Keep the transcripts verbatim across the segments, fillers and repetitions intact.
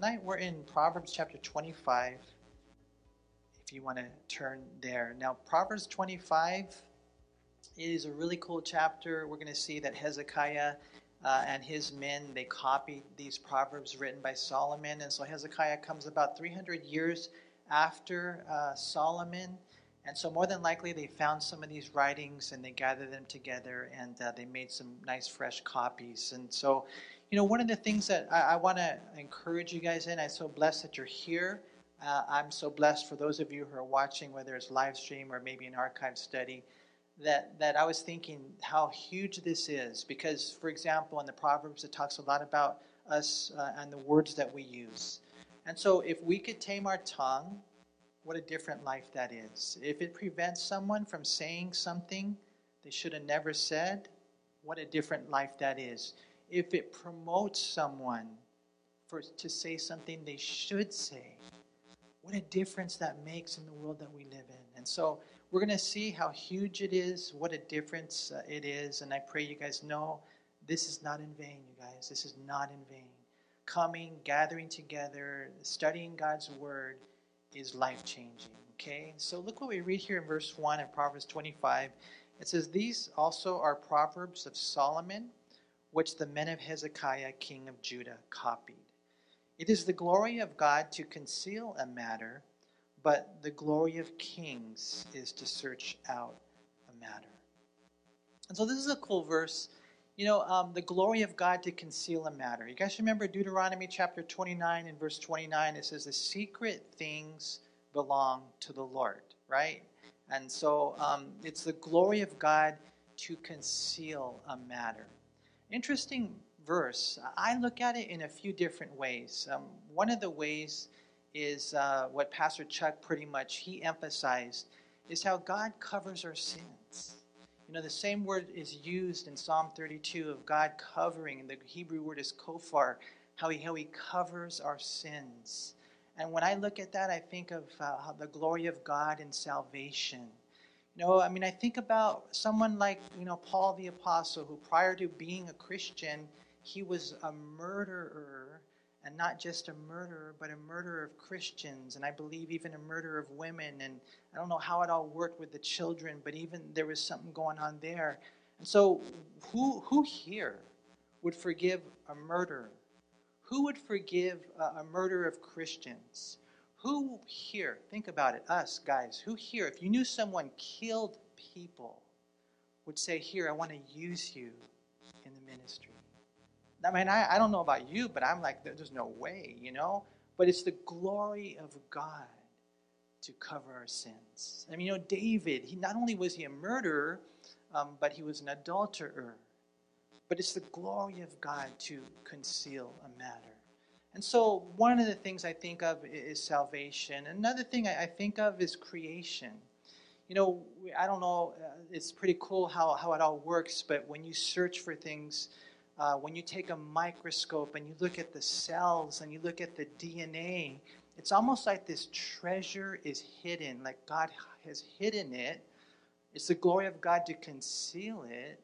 tonight we're in Proverbs chapter twenty-five, if you want to turn there. Now, Proverbs twenty-five is a really cool chapter. We're going to see that Hezekiah uh, and his men, they copied these Proverbs written by Solomon. And so Hezekiah comes about three hundred years after uh, Solomon. And so more than likely they found some of these writings and they gathered them together and uh, they made some nice fresh copies. And so, you know, one of the things that I, I want to encourage you guys in, I'm so blessed that you're here. Uh, I'm so blessed for those of you who are watching, whether it's live stream or maybe an archive study, that, that I was thinking how huge this is. Because, for example, in the Proverbs, it talks a lot about us uh, and the words that we use. And so if we could tame our tongue, what a different life that is. If it prevents someone from saying something they should have never said, what a different life that is. If it promotes someone for to say something they should say, what a difference that makes in the world that we live in. And so we're going to see how huge it is, what a difference uh, it is. And I pray you guys know this is not in vain, you guys. This is not in vain. Coming, gathering together, studying God's word is life-changing, okay? So look what we read here in verse one of Proverbs twenty-five. It says, "These also are Proverbs of Solomon, which the men of Hezekiah, king of Judah, copied. It is the glory of God to conceal a matter, but the glory of kings is to search out a matter." And so this is a cool verse. You know, um, the glory of God to conceal a matter. You guys remember Deuteronomy chapter twenty-nine and verse twenty-nine? It says, "The secret things belong to the Lord," right? And so um, it's the glory of God to conceal a matter. Interesting verse. I look at it in a few different ways. Um, one of the ways is uh, what Pastor Chuck pretty much, he emphasized, is how God covers our sins. You know, the same word is used in Psalm thirty-two of God covering, and the Hebrew word is kofar, how he, how he covers our sins. And when I look at that, I think of uh, the glory of God and salvation. You know, I mean, I think about someone like, you know, Paul the Apostle, who prior to being a Christian, he was a murderer, and not just a murderer, but a murderer of Christians, and I believe even a murderer of women, and I don't know how it all worked with the children, but even there was something going on there. And so who who here would forgive a murderer? Who would forgive a, a murder of Christians? Who here, think about it, us guys, who here, if you knew someone killed people, would say, "Here, I want to use you in the ministry"? I mean, I, I don't know about you, but I'm like, there's no way, you know? But it's the glory of God to cover our sins. I mean, you know, David, he not only was he a murderer, um, but he was an adulterer. But it's the glory of God to conceal a matter. And so one of the things I think of is salvation. Another thing I think of is creation. You know, I don't know, it's pretty cool how, how it all works, but when you search for things, uh, when you take a microscope and you look at the cells and you look at the D N A, it's almost like this treasure is hidden, like God has hidden it. It's the glory of God to conceal it,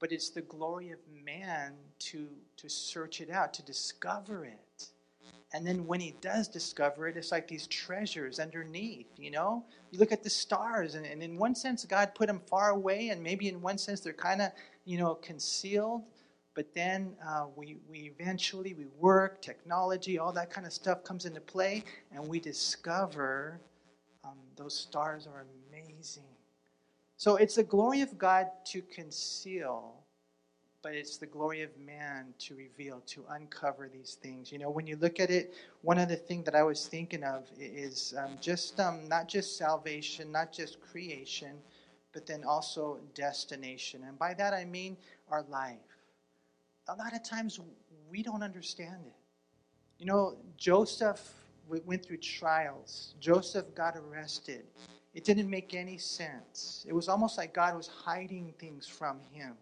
but it's the glory of man to, to search it out, to discover it. And then when he does discover it, it's like these treasures underneath, you know? You look at the stars, and, and in one sense, God put them far away, and maybe in one sense, they're kind of, you know, concealed. But then uh, we, we eventually, we work, technology, all that kind of stuff comes into play, and we discover um, those stars are amazing. So it's the glory of God to conceal, but it's the glory of man to reveal, to uncover these things. You know, when you look at it, one other thing that I was thinking of is um, just um, not just salvation, not just creation, but then also destination. And by that I mean our life. A lot of times we don't understand it. You know, Joseph went through trials. Joseph got arrested. It didn't make any sense. It was almost like God was hiding things from him.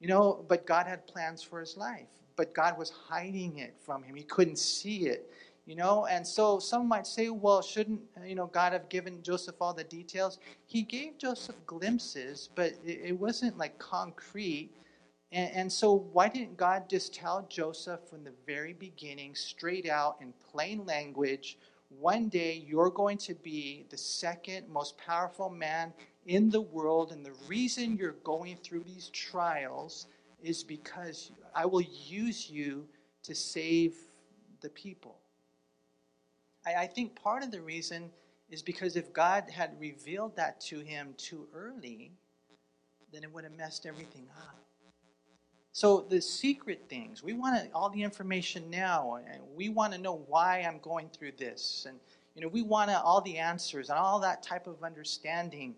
You know, but God had plans for his life. But God was hiding it from him. He couldn't see it. You know, and so some might say, well, shouldn't, you know, God have given Joseph all the details? He gave Joseph glimpses, but it wasn't like concrete. And, and so why didn't God just tell Joseph from the very beginning, straight out in plain language, one day you're going to be the second most powerful man in the world, and the reason you're going through these trials is because I will use you to save the people? I, I think part of the reason is because if God had revealed that to him too early, then it would have messed everything up. So the secret things, we want all the information now, and we want to know why I'm going through this, and you know we want all the answers and all that type of understanding,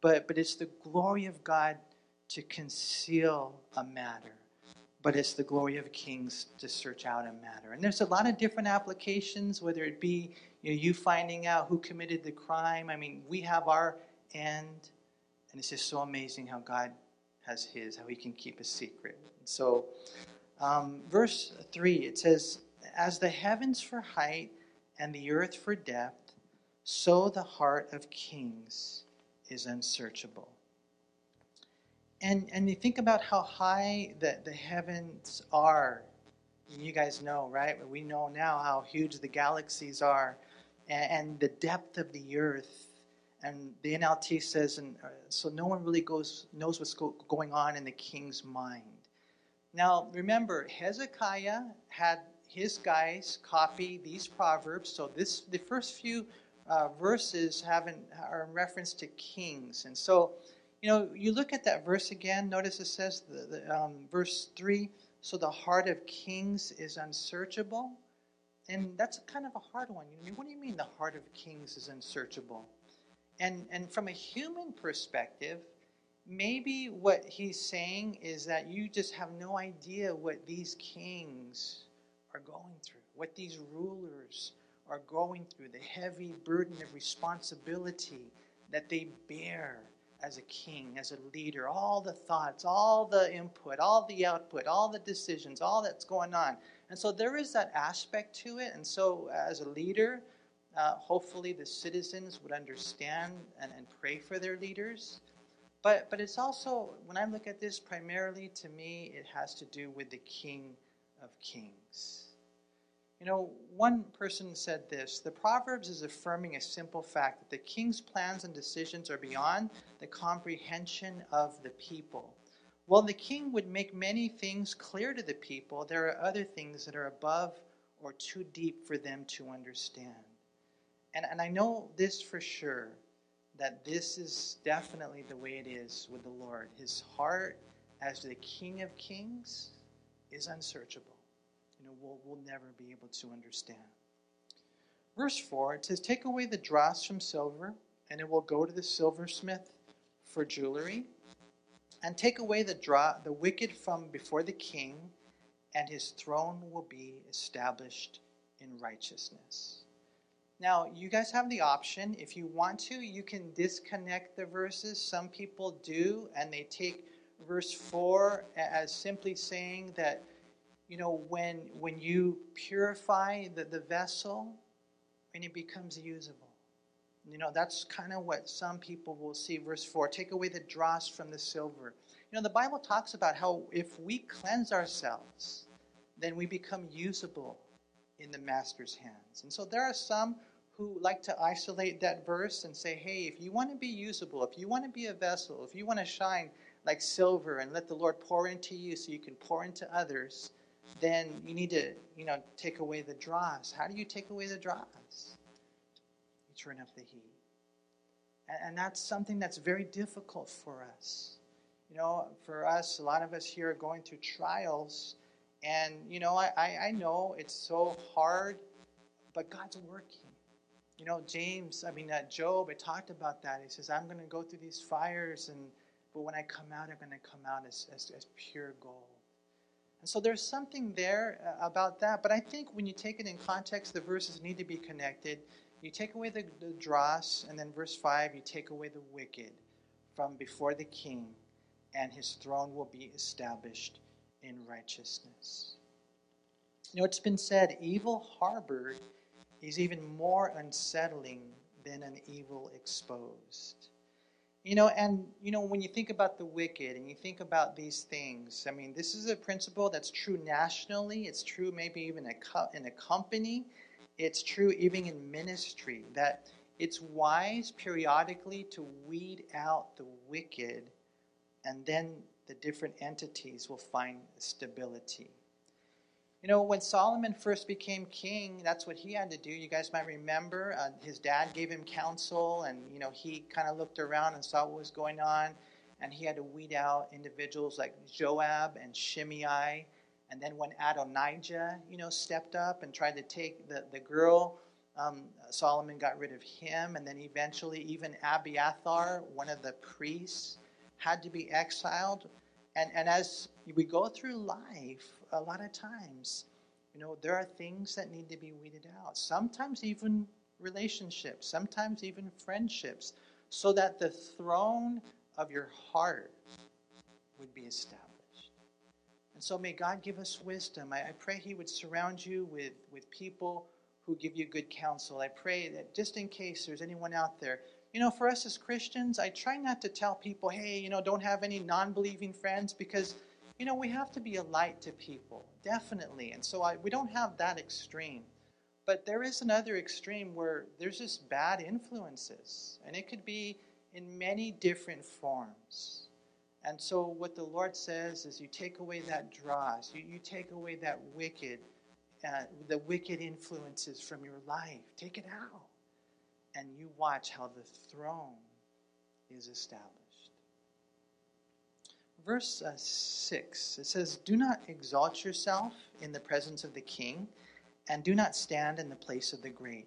but but it's the glory of God to conceal a matter, but it's the glory of kings to search out a matter. And there's a lot of different applications, whether it be you know, you finding out who committed the crime. I mean, we have our end, and it's just so amazing how God has his, how he can keep a secret. So um, verse three, it says, as the heavens for height and the earth for depth, so the heart of kings is unsearchable. And and you think about how high the, the heavens are. You guys know, right? We know now how huge the galaxies are, and, and the depth of the earth. And the N L T says, and uh, so no one really goes knows what's go, going on in the king's mind. Now, remember, Hezekiah had his guys copy these proverbs. So this the first few uh, verses have in, are in reference to kings. And so, you know, you look at that verse again. Notice it says, the, the, um, verse three, so the heart of kings is unsearchable. And that's kind of a hard one. I mean, what do you mean the heart of kings is unsearchable? And and from a human perspective, maybe what he's saying is that you just have no idea what these kings are going through, what these rulers are going through, the heavy burden of responsibility that they bear as a king, as a leader, all the thoughts, all the input, all the output, all the decisions, all that's going on. And so there is that aspect to it. And so as a leader, Uh, hopefully the citizens would understand and, and pray for their leaders. But but it's also, when I look at this primarily, to me, it has to do with the King of Kings. You know, one person said this, the Proverbs is affirming a simple fact that the king's plans and decisions are beyond the comprehension of the people. While the king would make many things clear to the people, there are other things that are above or too deep for them to understand. And and I know this for sure, that this is definitely the way it is with the Lord. His heart, as the King of Kings, is unsearchable. You know, we'll, we'll never be able to understand. Verse four, it says, take away the dross from silver, and it will go to the silversmith for jewelry. And take away the draw, the wicked from before the king, and his throne will be established in righteousness. Now, you guys have the option. If you want to, you can disconnect the verses. Some people do, and they take verse four as simply saying that, you know, when when you purify the, the vessel, and it becomes usable. You know, that's kind of what some people will see. Verse four, take away the dross from the silver. You know, the Bible talks about how if we cleanse ourselves, then we become usable in the master's hands. And so there are some who like to isolate that verse and say, hey, if you want to be usable, if you want to be a vessel, if you want to shine like silver and let the Lord pour into you so you can pour into others, then you need to, you know, take away the dross. How do you take away the dross? You turn up the heat. And, and that's something that's very difficult for us. You know, for us, a lot of us here are going through trials. And, you know, I, I, I know it's so hard, but God's working. You know, James, I mean, uh, Job, I talked about that. He says, I'm going to go through these fires, and but when I come out, I'm going to come out as, as, as pure gold. And so there's something there uh, about that. But I think when you take it in context, the verses need to be connected. You take away the, the dross, and then verse five, you take away the wicked from before the king, and his throne will be established in righteousness. You know, it's been said, evil harbored is even more unsettling than an evil exposed. You know, and, you know, when you think about the wicked and you think about these things, I mean, this is a principle that's true nationally. It's true maybe even a co- in a company. It's true even in ministry, that it's wise periodically to weed out the wicked, and then the different entities will find stability. You know, when Solomon first became king, that's what he had to do. You guys might remember, uh, his dad gave him counsel, and, you know, he kind of looked around and saw what was going on, and he had to weed out individuals like Joab and Shimei. And then when Adonijah, you know, stepped up and tried to take the, the girl, um, Solomon got rid of him. And then eventually even Abiathar, one of the priests, had to be exiled. And, and as we go through life, a lot of times, you know, there are things that need to be weeded out. Sometimes even relationships, sometimes even friendships, so that the throne of your heart would be established. And so may God give us wisdom. I, I pray He would surround you with, with people who give you good counsel. I pray that just in case there's anyone out there, you know, for us as Christians, I try not to tell people, hey, you know, don't have any non-believing friends, because, you know, we have to be a light to people, definitely. And so I, we don't have that extreme. But there is another extreme where there's just bad influences, and it could be in many different forms. And so what the Lord says is you take away that dross, you, you take away that wicked, uh, the wicked influences from your life. Take it out. And you watch how the throne is established. Verse uh, six, it says, do not exalt yourself in the presence of the king, and do not stand in the place of the great.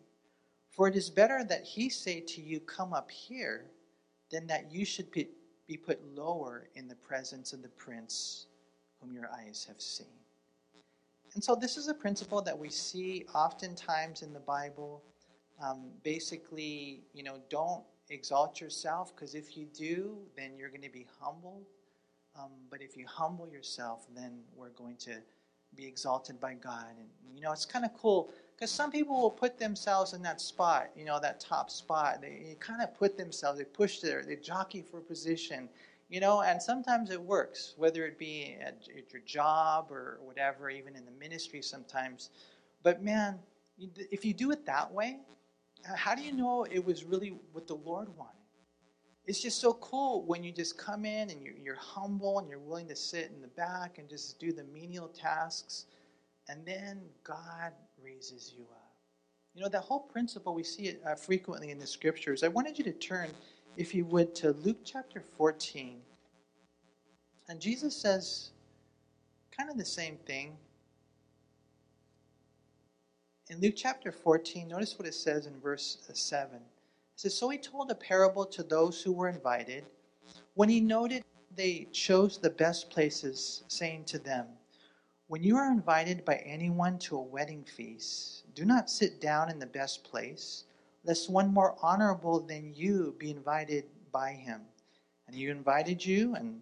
For it is better that he say to you, come up here, than that you should be, be put lower in the presence of the prince whom your eyes have seen. And so this is a principle that we see oftentimes in the Bible. Um, basically, you know, don't exalt yourself, because if you do, then you're going to be humbled. Um, but if you humble yourself, then we're going to be exalted by God. And, you know, it's kind of cool, because some people will put themselves in that spot, you know, that top spot. They, they kind of put themselves, they push their, they jockey for position, you know, and sometimes it works, whether it be at, at your job or whatever, even in the ministry sometimes. But man, if you do it that way, how do you know it was really what the Lord wanted? It's just so cool when you just come in and you're, you're humble and you're willing to sit in the back and just do the menial tasks, and then God raises you up. You know, that whole principle, we see it uh, frequently in the scriptures. I wanted you to turn, if you would, to Luke chapter fourteen. And Jesus says kind of the same thing. In Luke chapter fourteen, notice what it says in verse seven. It says, so he told a parable to those who were invited. When he noted they chose the best places, saying to them, when you are invited by anyone to a wedding feast, do not sit down in the best place, lest one more honorable than you be invited by him. And he invited you, and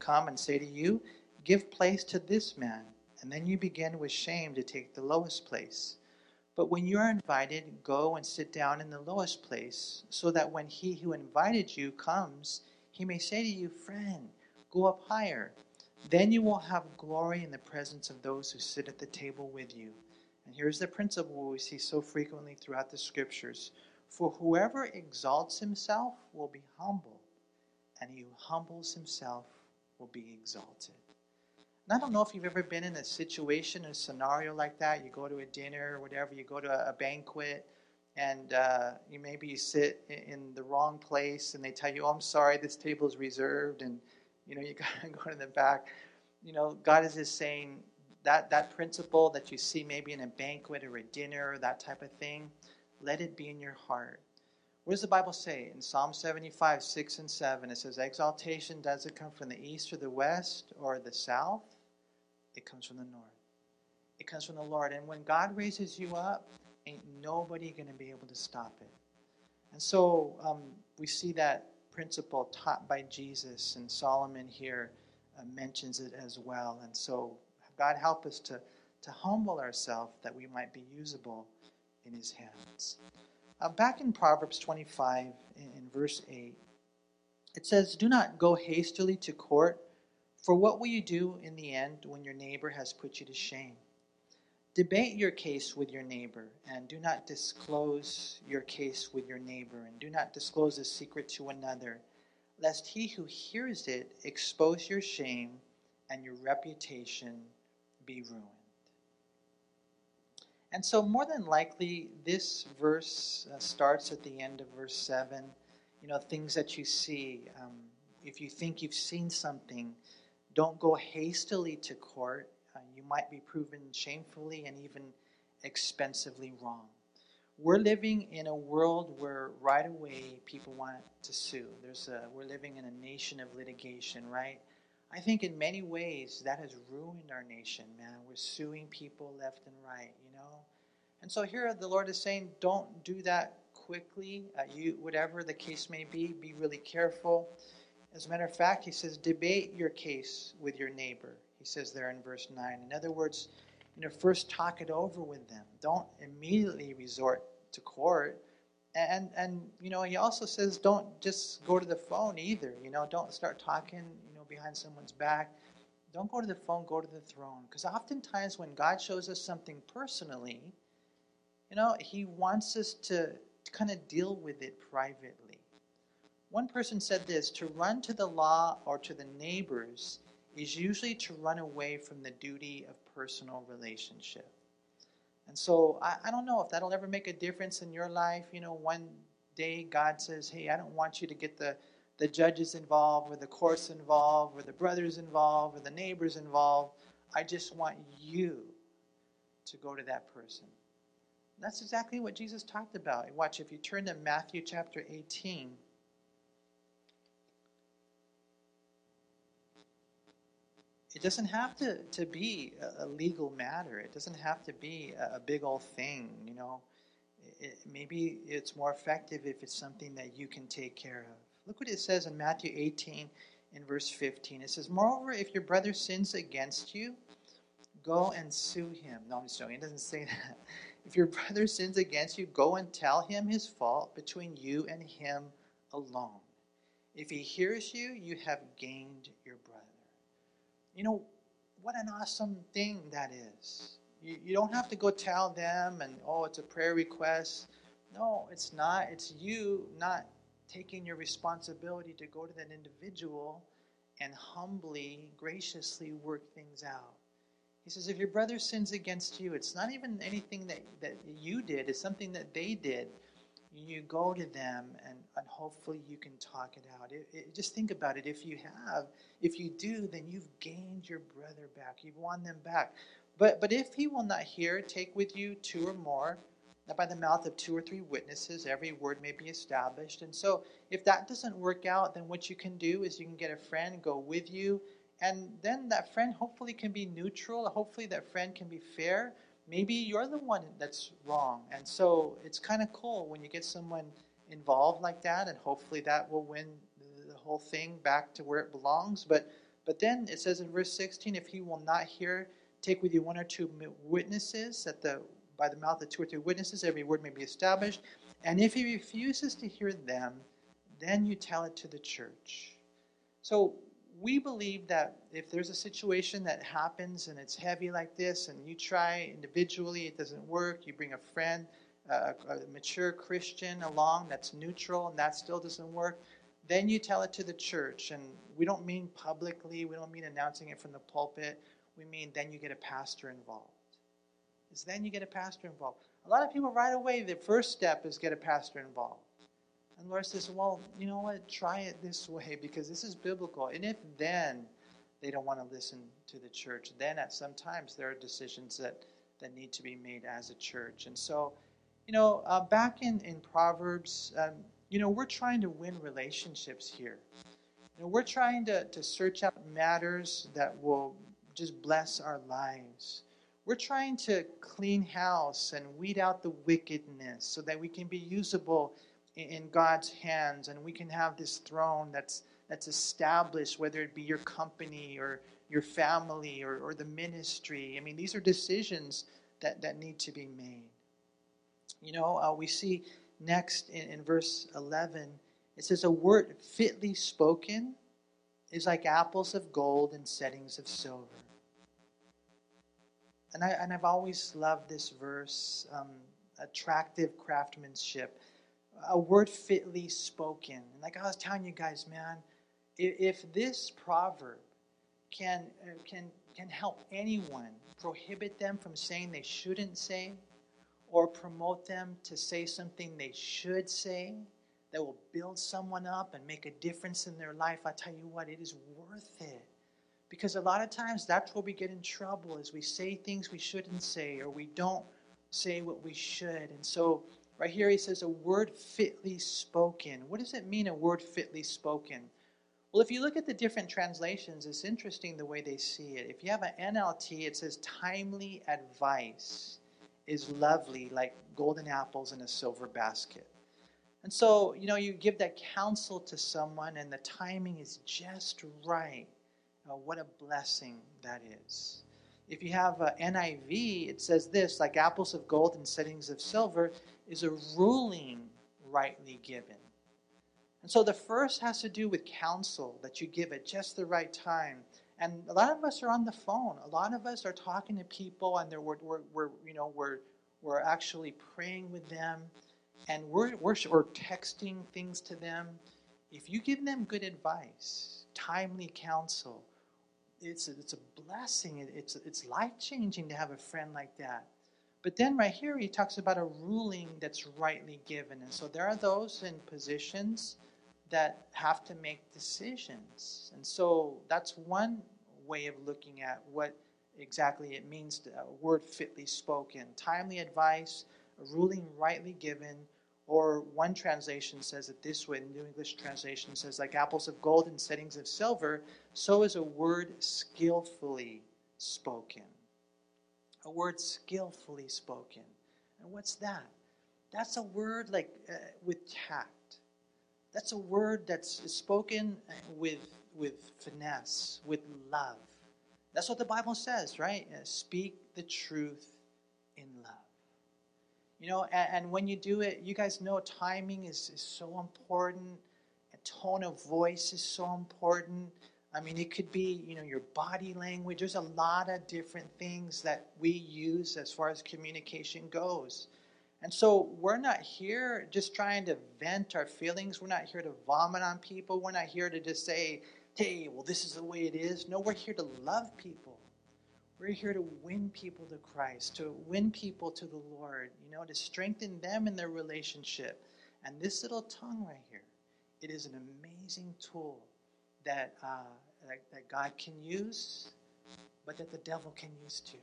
come and say to you, give place to this man. And then you begin with shame to take the lowest place. But when you are invited, go and sit down in the lowest place, so that when he who invited you comes, he may say to you, friend, go up higher. Then you will have glory in the presence of those who sit at the table with you. And here's the principle we see so frequently throughout the scriptures. For whoever exalts himself will be humbled, and he who humbles himself will be exalted. And I don't know if you've ever been in a situation, a scenario like that. You go to a dinner or whatever, you go to a, a banquet, and uh, you maybe you sit in, in the wrong place, and they tell you, oh, I'm sorry, this table is reserved, and, you know, you got to go to the back. You know, God is just saying that that principle that you see maybe in a banquet or a dinner or that type of thing, let it be in your heart. What does the Bible say? In Psalm seventy-five, six and seven, it says, exaltation doesn't come from the east or the west or the south. It comes from the north. It comes from the Lord. And when God raises you up, ain't nobody going to be able to stop it. And so um, we see that principle taught by Jesus, and Solomon here uh, mentions it as well. And so God help us to, to humble ourselves, that we might be usable in his hands. Uh, back in Proverbs twenty-five, in, in verse eight, It says, do not go hastily to court, for what will you do in the end when your neighbor has put you to shame? Debate your case with your neighbor, and do not disclose your case with your neighbor, and do not disclose a secret to another, lest he who hears it expose your shame and your reputation be ruined. And so more than likely, this verse uh, starts at the end of verse seven. You know, things that you see. Um, if you think you've seen something, don't go hastily to court. Uh, you might be proven shamefully and even expensively wrong. We're living in a world where right away people want to sue. There's a, we're living in a nation of litigation, right? I think in many ways that has ruined our nation, man. We're suing people left and right, you know? And so here the Lord is saying, don't do that quickly. Uh, you, whatever the case may be, be really careful. As a matter of fact, he says, debate your case with your neighbor. He says there in verse nine. In other words, you know, first talk it over with them. Don't immediately resort to court. And, and you know, he also says don't just go to the phone either. You know, don't start talking, you know, behind someone's back. Don't go to the phone, go to the throne. Because oftentimes when God shows us something personally, you know, he wants us to, to kind of deal with it privately. One person said this, to run to the law or to the neighbors is usually to run away from the duty of personal relationship. And so I, I don't know if that'll ever make a difference in your life. You know, one day God says, hey, I don't want you to get the, the judges involved or the courts involved or the brothers involved or the neighbors involved. I just want you to go to that person. And that's exactly what Jesus talked about. Watch, if you turn to Matthew chapter eighteen. It doesn't have to, to be a legal matter. It doesn't have to be a big old thing, you know. It, maybe it's more effective if it's something that you can take care of. Look what it says in Matthew eighteen in verse fifteen. It says, moreover, if your brother sins against you, go and sue him. No, I'm just joking. It doesn't say that. If your brother sins against you, go and tell him his fault between you and him alone. If he hears you, you have gained your brother. You know, what an awesome thing that is. You, you don't have to go tell them and, oh, it's a prayer request. No, it's not. It's you not taking your responsibility to go to that individual and humbly, graciously work things out. He says, if your brother sins against you, it's not even anything that, that you did. It's something that they did. You go to them and, and hopefully you can talk it out. It, it, just think about it. If you have, if you do, then you've gained your brother back. You've won them back. But but if he will not hear, take with you two or more, that by the mouth of two or three witnesses every word may be established. And so if that doesn't work out, then what you can do is you can get a friend, go with you, and then that friend hopefully can be neutral. Hopefully that friend can be fair. Maybe you're the one that's wrong. And so it's kind of cool when you get someone involved like that, and hopefully that will win the whole thing back to where it belongs. But but then it says in verse sixteen, if he will not hear, take with you one or two witnesses, that the by the mouth of two or three witnesses every word may be established. And if he refuses to hear them, then you tell it to the church. So we believe that if there's a situation that happens and it's heavy like this and you try individually, it doesn't work, you bring a friend, uh, a mature Christian along that's neutral and that still doesn't work, then you tell it to the church. And we don't mean publicly, we don't mean announcing it from the pulpit, we mean then you get a pastor involved. It's then you get a pastor involved. A lot of people right away, the first step is get a pastor involved. And the Lord says, well, you know what, try it this way because this is biblical. And if then they don't want to listen to the church, then at some times there are decisions that, that need to be made as a church. And so, you know, uh, back in, in Proverbs, um, you know, we're trying to win relationships here. You know, we're trying to, to search out matters that will just bless our lives. We're trying to clean house and weed out the wickedness so that we can be usable in God's hands, and we can have this throne that's that's established, whether it be your company or your family or, or the ministry. I mean, these are decisions that, that need to be made. You know, uh, we see next in, in verse eleven, It says, a word fitly spoken is like apples of gold in settings of silver. And, I, and I've always loved this verse, um, attractive craftsmanship. A word fitly spoken. And like I was telling you guys, man, if, if this proverb can can can help anyone, prohibit them from saying they shouldn't say, or promote them to say something they should say, that will build someone up and make a difference in their life, I tell you what, it is worth it. Because a lot of times that's where we get in trouble, is we say things we shouldn't say, or we don't say what we should. And so right here he says, a word fitly spoken. What does it mean, a word fitly spoken? Well, if you look at the different translations, it's interesting the way they see it. If you have an N L T, it says, timely advice is lovely like golden apples in a silver basket. And so, you know, you give that counsel to someone and the timing is just right. Oh, what a blessing that is. If you have a N I V, it says this, like apples of gold in settings of silver, is a ruling rightly given. And so the first has to do with counsel that you give at just the right time. And a lot of us are on the phone. A lot of us are talking to people and they're, we're, we're, we're, you know, we're, we're actually praying with them. And we're, we're, we're texting things to them. If you give them good advice, timely counsel, it's a, it's a blessing. It's, it's life-changing to have a friend like that. But then right here he talks about a ruling that's rightly given. And so there are those in positions that have to make decisions. And so that's one way of looking at what exactly it means, to, a word fitly spoken, timely advice, a ruling rightly given, or one translation says it this way, New English translation says, like apples of gold in settings of silver, so is a word skillfully spoken. A word skillfully spoken. And what's that? That's a word like uh, with tact. That's a word that's spoken with, with finesse, with love. That's what the Bible says, right? Uh, speak the truth in love. You know, and, and when you do it, you guys know timing is, is so important. A tone of voice is so important. I mean, it could be, you know, your body language. There's a lot of different things that we use as far as communication goes. And so we're not here just trying to vent our feelings. We're not here to vomit on people. We're not here to just say, hey, well, this is the way it is. No, we're here to love people. We're here to win people to Christ, to win people to the Lord, you know, to strengthen them in their relationship. And this little tongue right here, it is an amazing tool that, uh, that, that God can use, but that the devil can use too.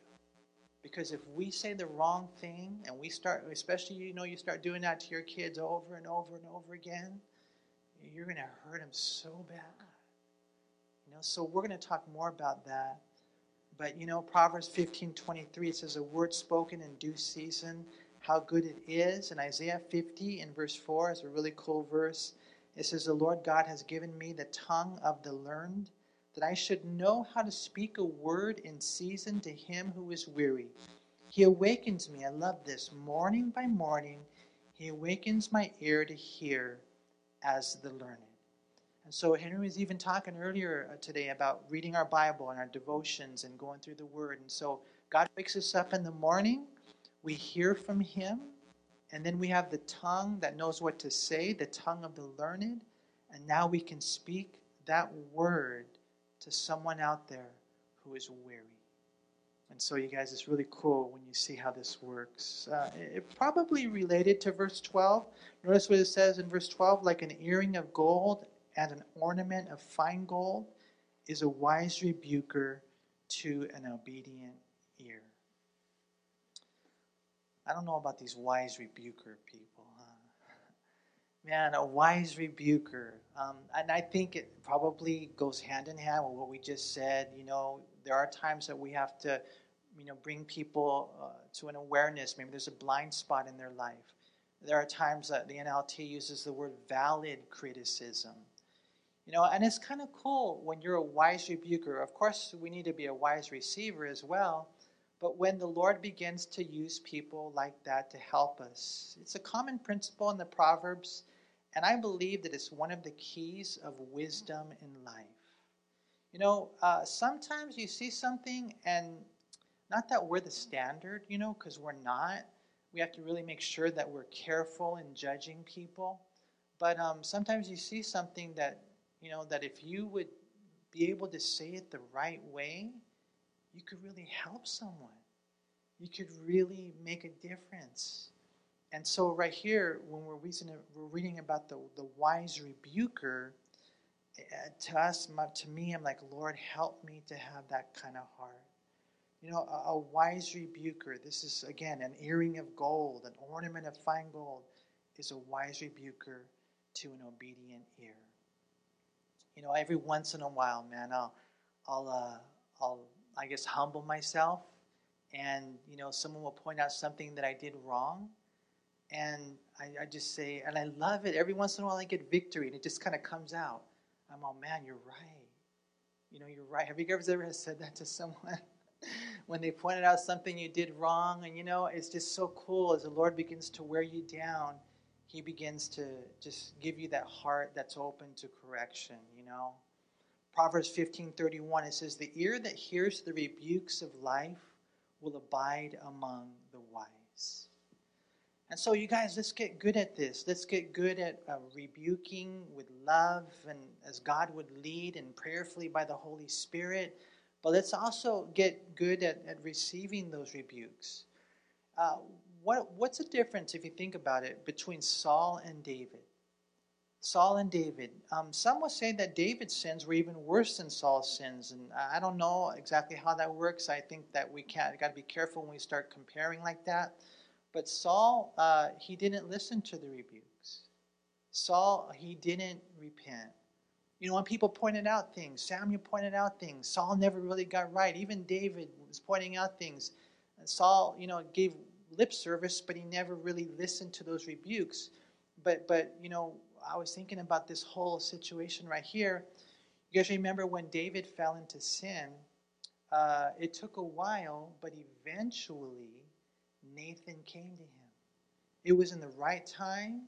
Because if we say the wrong thing and we start, especially, you know, you start doing that to your kids over and over and over again, you're going to hurt them so bad. You know, so we're going to talk more about that. But, you know, Proverbs fifteen twenty-three, it says, a word spoken in due season, how good it is. And Isaiah fifty in verse four is a really cool verse. It says, the Lord God has given me the tongue of the learned, that I should know how to speak a word in season to him who is weary. He awakens me, I love this, morning by morning, he awakens my ear to hear as the learned. And so Henry was even talking earlier today about reading our Bible and our devotions and going through the Word. And so God wakes us up in the morning, we hear from him, and then we have the tongue that knows what to say, the tongue of the learned, and now we can speak that word to someone out there who is weary. And so you guys, it's really cool when you see how this works. Uh, it probably related to verse twelve. Notice what it says in verse twelve, like an earring of gold and an ornament of fine gold is a wise rebuker to an obedient ear. I don't know about these wise rebuker people, huh? Man, a wise rebuker. Um, and I think it probably goes hand in hand with what we just said. You know, there are times that we have to, you know, bring people uh, to an awareness. Maybe there's a blind spot in their life. There are times that the N L T uses the word valid criticism. You know, and it's kind of cool when you're a wise rebuker. Of course, we need to be a wise receiver as well. But when the Lord begins to use people like that to help us, it's a common principle in the Proverbs. And I believe that it's one of the keys of wisdom in life. You know, uh, sometimes you see something, and not that we're the standard, you know, because we're not. We have to really make sure that we're careful in judging people. But um, sometimes you see something that, you know, that if you would be able to say it the right way, you could really help someone. You could really make a difference. And so right here, when we're reading, we're reading about the, the wise rebuker, to us, to me, I'm like, Lord, help me to have that kind of heart. You know, a, a wise rebuker, this is, again, an earring of gold, an ornament of fine gold, is a wise rebuker to an obedient ear. You know, every once in a while, man, I'll, I'll, uh, I'll, I guess, humble myself. And, you know, someone will point out something that I did wrong. And I, I just say, and I love it. Every once in a while I get victory, and it just kind of comes out. I'm all, man, you're right. You know, you're right. Have you guys ever said that to someone? When they pointed out something you did wrong, and, you know, it's just so cool. As the Lord begins to wear you down, He begins to just give you that heart that's open to correction, you know. Proverbs fifteen thirty-one, it says, the ear that hears the rebukes of life will abide among the wise. And so, you guys, let's get good at this. Let's get good at uh, rebuking with love and as God would lead, and prayerfully by the Holy Spirit. But let's also get good at, at receiving those rebukes. Uh, what what's the difference, if you think about it, between Saul and David? Saul and David. Um, some would say that David's sins were even worse than Saul's sins. And I don't know exactly how that works. I think that we can't, got to be careful when we start comparing like that. But Saul, uh, he didn't listen to the rebukes. Saul, he didn't repent. You know, when people pointed out things, Samuel pointed out things, Saul never really got right. Even David was pointing out things. Saul, you know, gave lip service, but he never really listened to those rebukes. But, but you know, I was thinking about this whole situation right here. You guys remember when David fell into sin, uh, it took a while, but eventually Nathan came to him. It was in the right time,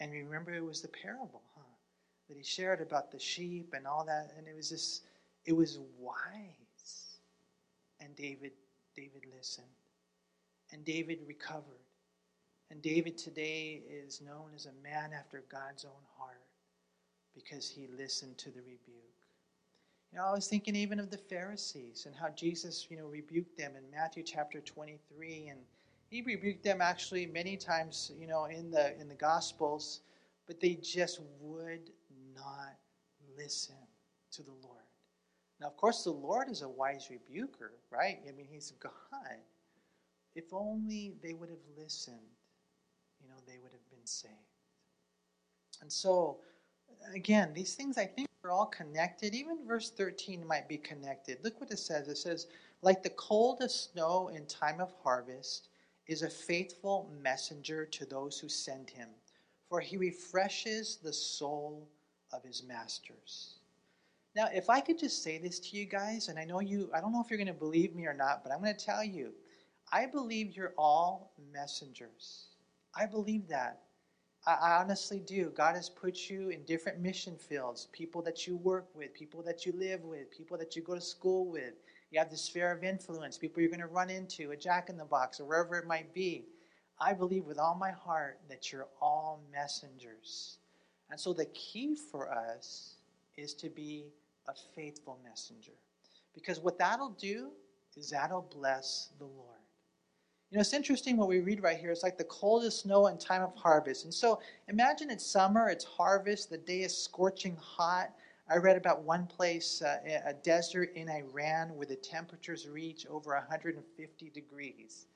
and remember, it was the parable, huh? That he shared about the sheep and all that, and it was just, it was wise. And David, David listened, and David recovered, and David today is known as a man after God's own heart because he listened to the rebuke. You know, I was thinking even of the Pharisees and how Jesus, you know, rebuked them in Matthew chapter twenty-three, and He rebuked them actually many times, you know, in the in the Gospels, but they just would not listen to the Lord. Now, of course, the Lord is a wise rebuker, right? I mean, He's God. If only they would have listened, you know, they would have been saved. And so, again, these things I think are all connected. Even verse thirteen might be connected. Look what it says. It says, like the cold of snow in time of harvest is a faithful messenger to those who send him, for he refreshes the soul of his masters. Now, if I could just say this to you guys, and I know you, I don't know if you're going to believe me or not, but I'm going to tell you, I believe you're all messengers. I believe that. I, I honestly do. God has put you in different mission fields, people that you work with, people that you live with, people that you go to school with. You have the sphere of influence, people you're going to run into, a jack-in-the-box, or wherever it might be. I believe with all my heart that you're all messengers. And so the key for us is to be a faithful messenger. Because what that'll do is that'll bless the Lord. You know, it's interesting what we read right here. It's like the coldest snow in time of harvest. And so imagine it's summer, it's harvest, the day is scorching hot. I read about one place, uh, a desert in Iran, where the temperatures reach over one hundred fifty degrees.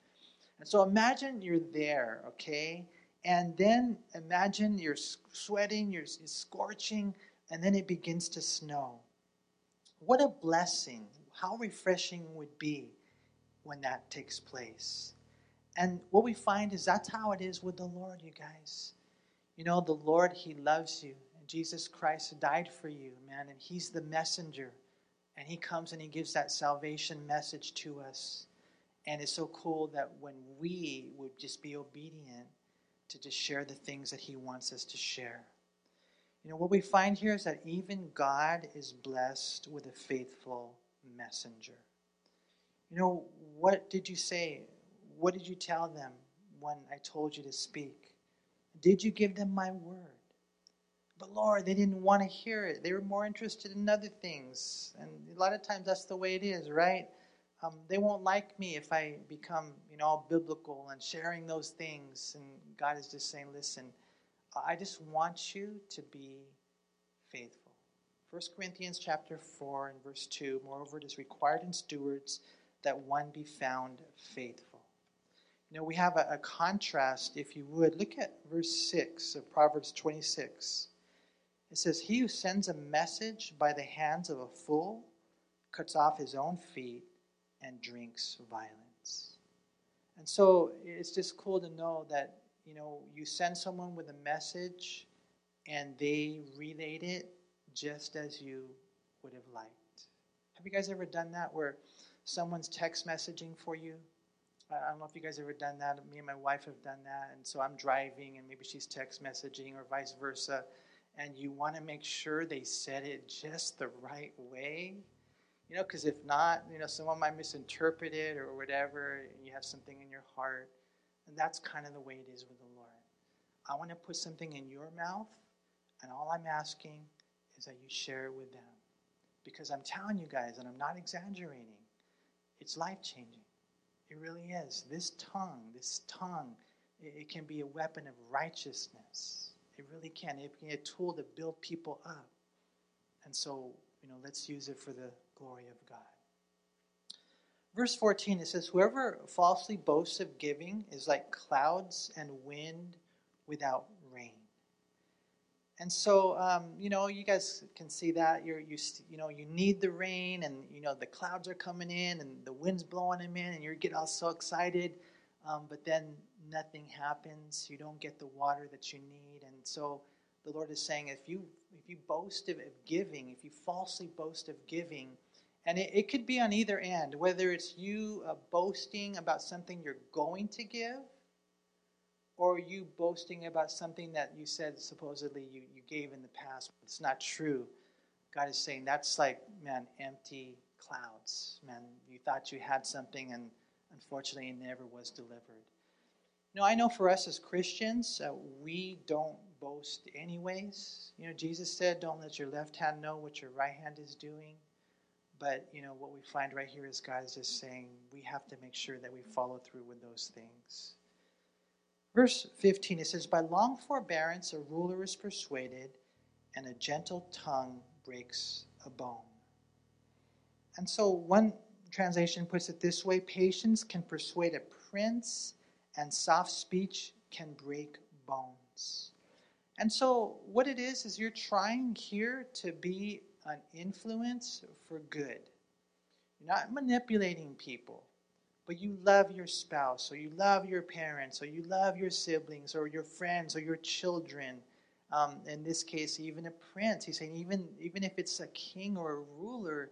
And so imagine you're there, okay? And then imagine you're sweating, you're, you're scorching, and then it begins to snow. What a blessing. How refreshing would be when that takes place. And what we find is that's how it is with the Lord, you guys. You know, the Lord, He loves you. Jesus Christ died for you, man, and He's the messenger. And He comes and He gives that salvation message to us. And it's so cool that when we would just be obedient to just share the things that He wants us to share. You know, what we find here is that even God is blessed with a faithful messenger. You know, what did you say? What did you tell them when I told you to speak? Did you give them my word? But Lord, they didn't want to hear it. They were more interested in other things. And a lot of times that's the way it is, right? Um, they won't like me if I become, you know, all biblical and sharing those things. And God is just saying, listen, I just want you to be faithful. First Corinthians chapter four and verse two, moreover, it is required in stewards that one be found faithful. You know, we have a, a contrast, if you would. Look at verse six of Proverbs twenty-six. It says, he who sends a message by the hands of a fool cuts off his own feet and drinks violence. And so it's just cool to know that, you know, you send someone with a message and they relayed it just as you would have liked. Have you guys ever done that where someone's text messaging for you? I don't know if you guys have ever done that. Me and my wife have done that. And so I'm driving and maybe she's text messaging or vice versa. And you want to make sure they said it just the right way. You know, because if not, you know, someone might misinterpret it or whatever, and you have something in your heart. And that's kind of the way it is with the Lord. I want to put something in your mouth, and all I'm asking is that you share it with them. Because I'm telling you guys, and I'm not exaggerating, it's life-changing. It really is. This tongue, this tongue, it, it can be a weapon of righteousness. It really can. It can be a tool to build people up. And so, you know, let's use it for the glory of God. Verse fourteen, it says, whoever falsely boasts of giving is like clouds and wind without rain. And so, um, you know, you guys can see that. You're, you you know, you need the rain, and, you know, the clouds are coming in, and the wind's blowing them in, and you get all so excited. Um, but then nothing happens. You don't get the water that you need. And so the Lord is saying, if you if you boast of, of giving, if you falsely boast of giving, and it, it could be on either end, whether it's you uh, boasting about something you're going to give, or you boasting about something that you said supposedly you, you gave in the past. It's not true. God is saying that's like, man, empty clouds. Man, you thought you had something, and unfortunately it never was delivered. You know, I know for us as Christians, uh, we don't boast anyways. You know, Jesus said, don't let your left hand know what your right hand is doing. But, you know, what we find right here is God is just saying we have to make sure that we follow through with those things. Verse fifteen, it says, by long forbearance a ruler is persuaded, and a gentle tongue breaks a bone. And so one translation puts it this way, patience can persuade a prince, and soft speech can break bones. And so what it is is you're trying here to be an influence for good. You're not manipulating people, but you love your spouse, or you love your parents, or you love your siblings, or your friends, or your children. Um, in this case, even a prince. He's saying even, even if it's a king or a ruler,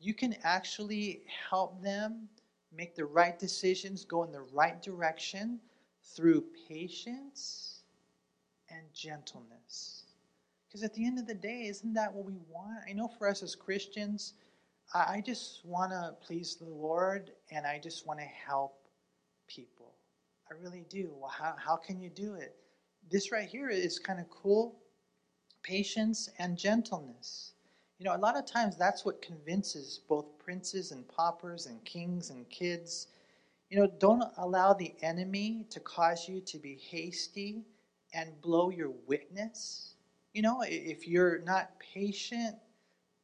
you can actually help them make the right decisions, go in the right direction through patience and gentleness. Because at the end of the day, isn't that what we want? I know for us as Christians, I just want to please the Lord, and I just want to help people. I really do. Well, how, how can you do it? This right here is kind of cool. Patience and gentleness. You know, a lot of times that's what convinces both princes and paupers and kings and kids. You know, don't allow the enemy to cause you to be hasty and blow your witness. You know, if you're not patient,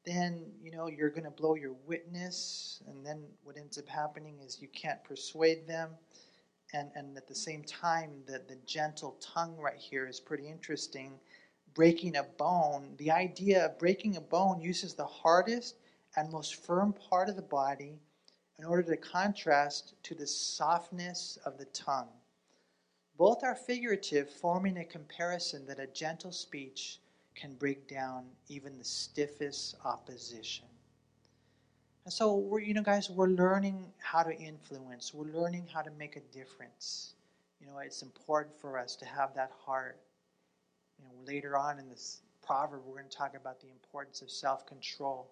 then, you know, you're going to blow your witness, and then what ends up happening is you can't persuade them. And, and at the same time, the, the gentle tongue right here is pretty interesting. Breaking a bone, the idea of breaking a bone uses the hardest and most firm part of the body in order to contrast to the softness of the tongue. Both are figurative, forming a comparison that a gentle speech can break down even the stiffest opposition. And so, we're, you know, guys, we're learning how to influence. We're learning how to make a difference. You know, it's important for us to have that heart. You know, later on in this proverb, we're going to talk about the importance of self-control.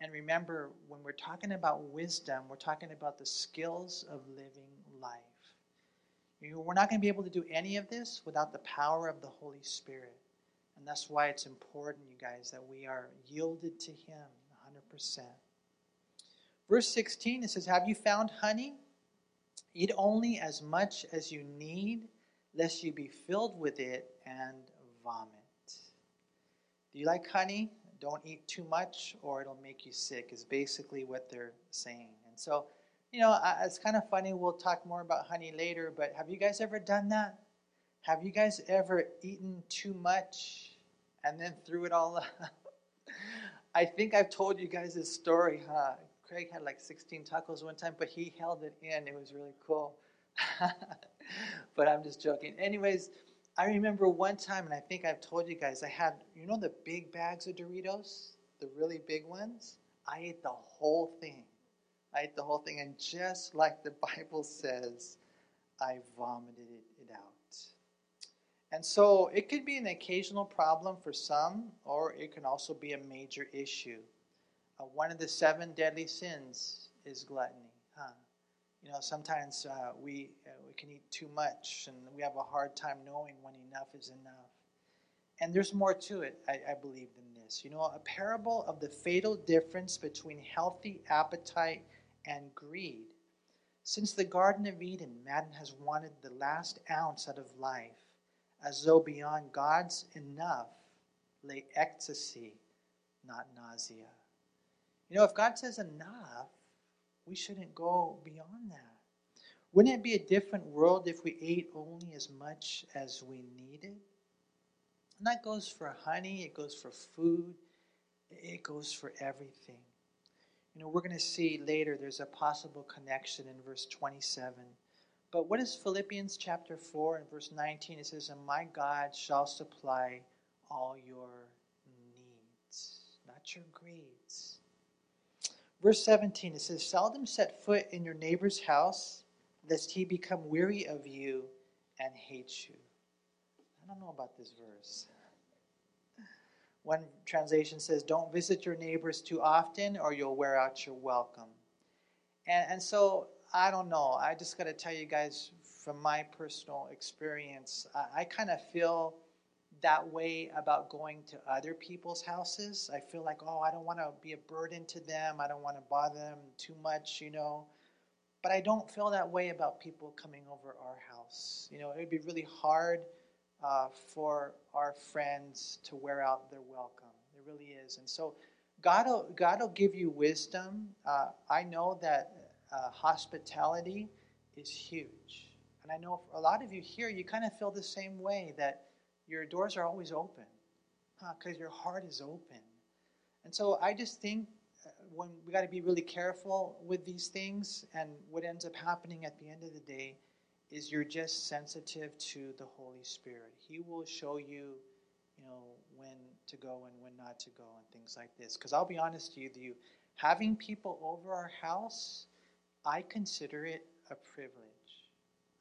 And remember, when we're talking about wisdom, we're talking about the skills of living life. We're not going to be able to do any of this without the power of the Holy Spirit. And that's why it's important, you guys, that we are yielded to Him one hundred percent. Verse sixteen, it says, "Have you found honey? Eat only as much as you need, lest you be filled with it and vomit." Do you like honey? Don't eat too much or it'll make you sick is basically what they're saying. And so, you know, it's kind of funny. We'll talk more about honey later, but have you guys ever done that? Have you guys ever eaten too much and then threw it all up? I think I've told you guys this story, huh? Craig had like sixteen tacos one time, but he held it in. It was really cool. But I'm just joking. Anyways, I remember one time, and I think I've told you guys, I had, you know the big bags of Doritos? The really big ones? I ate the whole thing. I ate the whole thing, and just like the Bible says, I vomited it out. And so it could be an occasional problem for some, or it can also be a major issue. Uh, one of the seven deadly sins is gluttony. Huh? You know, sometimes uh, we uh, we can eat too much, and we have a hard time knowing when enough is enough. And there's more to it, I, I believe, than this. You know, a parable of the fatal difference between healthy appetite and greed. Since the Garden of Eden, man has wanted the last ounce out of life, as though beyond God's enough lay ecstasy, not nausea. You know, if God says enough, we shouldn't go beyond that. Wouldn't it be a different world if we ate only as much as we needed? And that goes for honey, it goes for food, it goes for everything. You know, we're going to see later there's a possible connection in verse twenty-seven. But what is Philippians chapter four and verse nineteen? It says, "And my God shall supply all your needs," not your greeds. Verse seventeen, it says, "Seldom set foot in your neighbor's house, lest he become weary of you and hate you." I don't know about this verse. One translation says, "Don't visit your neighbors too often, or you'll wear out your welcome." And, and so, I don't know. I just got to tell you guys, from my personal experience, I, I kind of feel that way about going to other people's houses. I feel like, oh, I don't want to be a burden to them. I don't want to bother them too much, you know. But I don't feel that way about people coming over our house. You know, it would be really hard uh, for our friends to wear out their welcome. It really is. And so God will, God will give you wisdom. Uh, I know that uh, hospitality is huge. And I know for a lot of you here, you kind of feel the same way, that your doors are always open, huh? Because your heart is open. And so I just think when we got to be really careful with these things, and what ends up happening at the end of the day is you're just sensitive to the Holy Spirit. He will show you, you know, when to go and when not to go and things like this. Because I'll be honest with you, having people over our house, I consider it a privilege.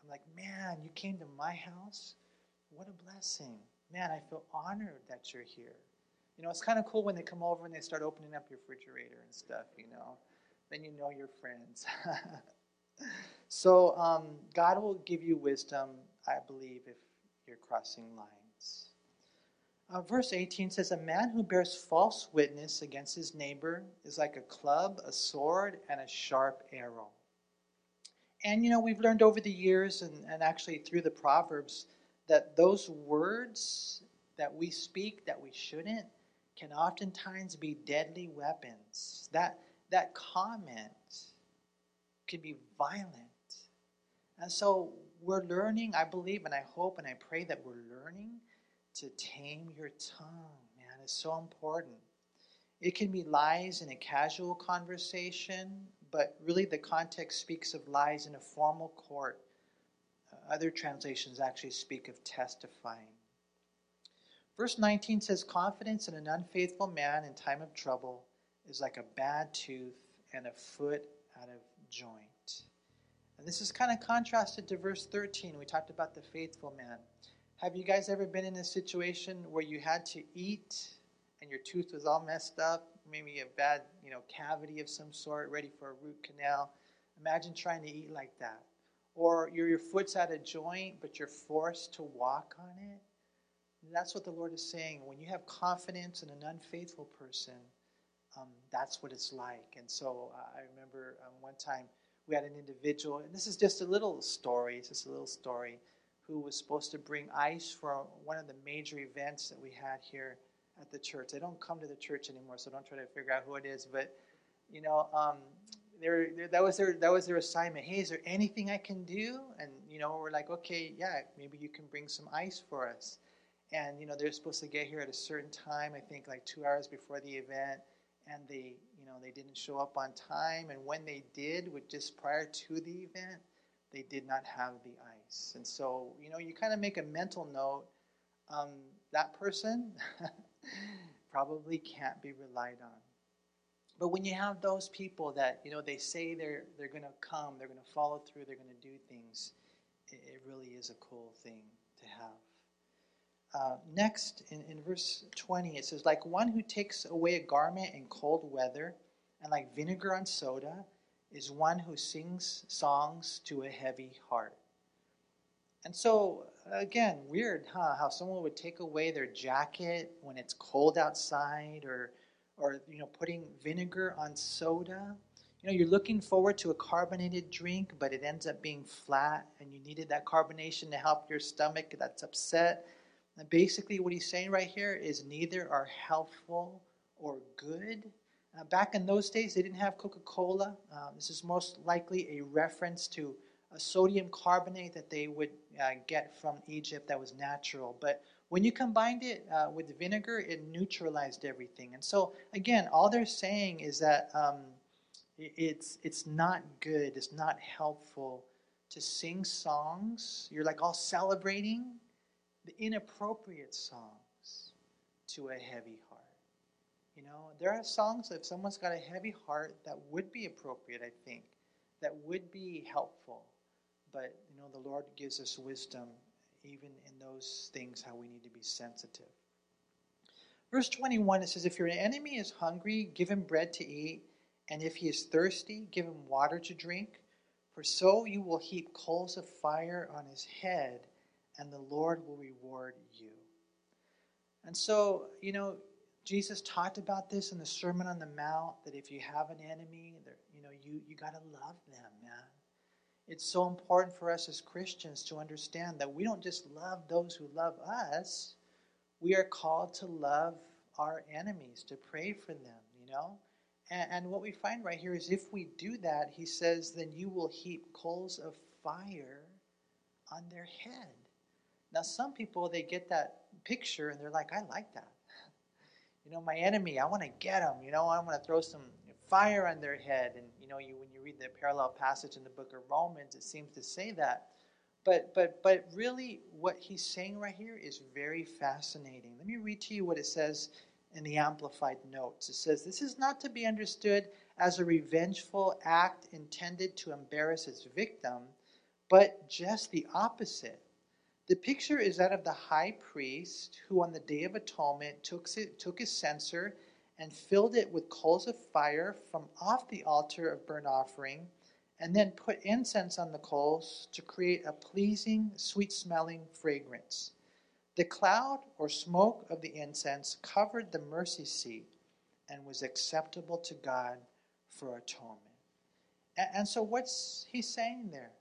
I'm like, man, you came to my house? What a blessing. Man, I feel honored that you're here. You know, it's kind of cool when they come over and they start opening up your refrigerator and stuff, you know. Then you know you're friends. So um, God will give you wisdom, I believe, if you're crossing lines. Uh, verse eighteen says, "A man who bears false witness against his neighbor is like a club, a sword, and a sharp arrow." And, you know, we've learned over the years, and, and actually through the Proverbs, that those words that we speak that we shouldn't can oftentimes be deadly weapons. That that comment can be violent. And so we're learning, I believe, and I hope and I pray that we're learning to tame your tongue, man. It's so important. It can be lies in a casual conversation, but really the context speaks of lies in a formal court. Other translations actually speak of testifying. Verse nineteen says, "Confidence in an unfaithful man in time of trouble is like a bad tooth and a foot out of joint." And this is kind of contrasted to verse thirteen. We talked about the faithful man. Have you guys ever been in a situation where you had to eat and your tooth was all messed up? Maybe a bad, you know, cavity of some sort, ready for a root canal. Imagine trying to eat like that. Or your, your foot's at a joint, but you're forced to walk on it. That's what the Lord is saying. When you have confidence in an unfaithful person, um, that's what it's like. And so uh, I remember um, one time we had an individual, and this is just a little story, it's just a little story, who was supposed to bring ice for one of the major events that we had here at the church. They don't come to the church anymore, so don't try to figure out who it is. But, you know, um, they're, they're, that was their that was their assignment. Hey, is there anything I can do? And, you know, we're like, okay, yeah, maybe you can bring some ice for us. And, you know, they're supposed to get here at a certain time, I think like two hours before the event. And they, you know, they didn't show up on time. And when they did, with just prior to the event, they did not have the ice. And so, you know, you kind of make a mental note, um, that person probably can't be relied on. But when you have those people that, you know, they say they're they're going to come, they're going to follow through, they're going to do things, it, it really is a cool thing to have. Uh, next, in, in verse twenty, it says, like one who takes away a garment in cold weather, and like vinegar on soda, is one who sings songs to a heavy heart. And so, again, weird, huh? How someone would take away their jacket when it's cold outside, or, or you know, putting vinegar on soda. You know, you're looking forward to a carbonated drink, but it ends up being flat, and you needed that carbonation to help your stomach that's upset. And basically, what he's saying right here is neither are helpful or good. Uh, back in those days, they didn't have Coca-Cola. Uh, this is most likely a reference to a sodium carbonate that they would uh, get from Egypt that was natural. But when you combined it uh, with vinegar, it neutralized everything. And so, again, all they're saying is that um, it's it's not good, it's not helpful to sing songs. You're like all celebrating the inappropriate songs to a heavy heart. You know, there are songs that if someone's got a heavy heart that would be appropriate, I think, that would be helpful. But, you know, the Lord gives us wisdom, even in those things, how we need to be sensitive. Verse twenty-one, it says, if your enemy is hungry, give him bread to eat, and if he is thirsty, give him water to drink, for so you will heap coals of fire on his head, and the Lord will reward you. And so, you know, Jesus talked about this in the Sermon on the Mount, that if you have an enemy, you know, you, you got to love them, man. It's so important for us as Christians to understand that we don't just love those who love us. We are called to love our enemies, to pray for them, you know. And, and what we find right here is if we do that, he says, then you will heap coals of fire on their head. Now, some people, they get that picture and they're like, I like that. You know, my enemy, I want to get them. You know, I want to throw some fire on their head. And, you know, you when you read the parallel passage in the book of Romans, it seems to say that. But but but really what he's saying right here is very fascinating. Let me read to you what it says in the Amplified Notes. It says, this is not to be understood as a revengeful act intended to embarrass its victim, but just the opposite. The picture is that of the high priest who on the Day of Atonement took, took his censer and filled it with coals of fire from off the altar of burnt offering and then put incense on the coals to create a pleasing, sweet-smelling fragrance. The cloud or smoke of the incense covered the mercy seat and was acceptable to God for atonement. And, and so what's he saying there?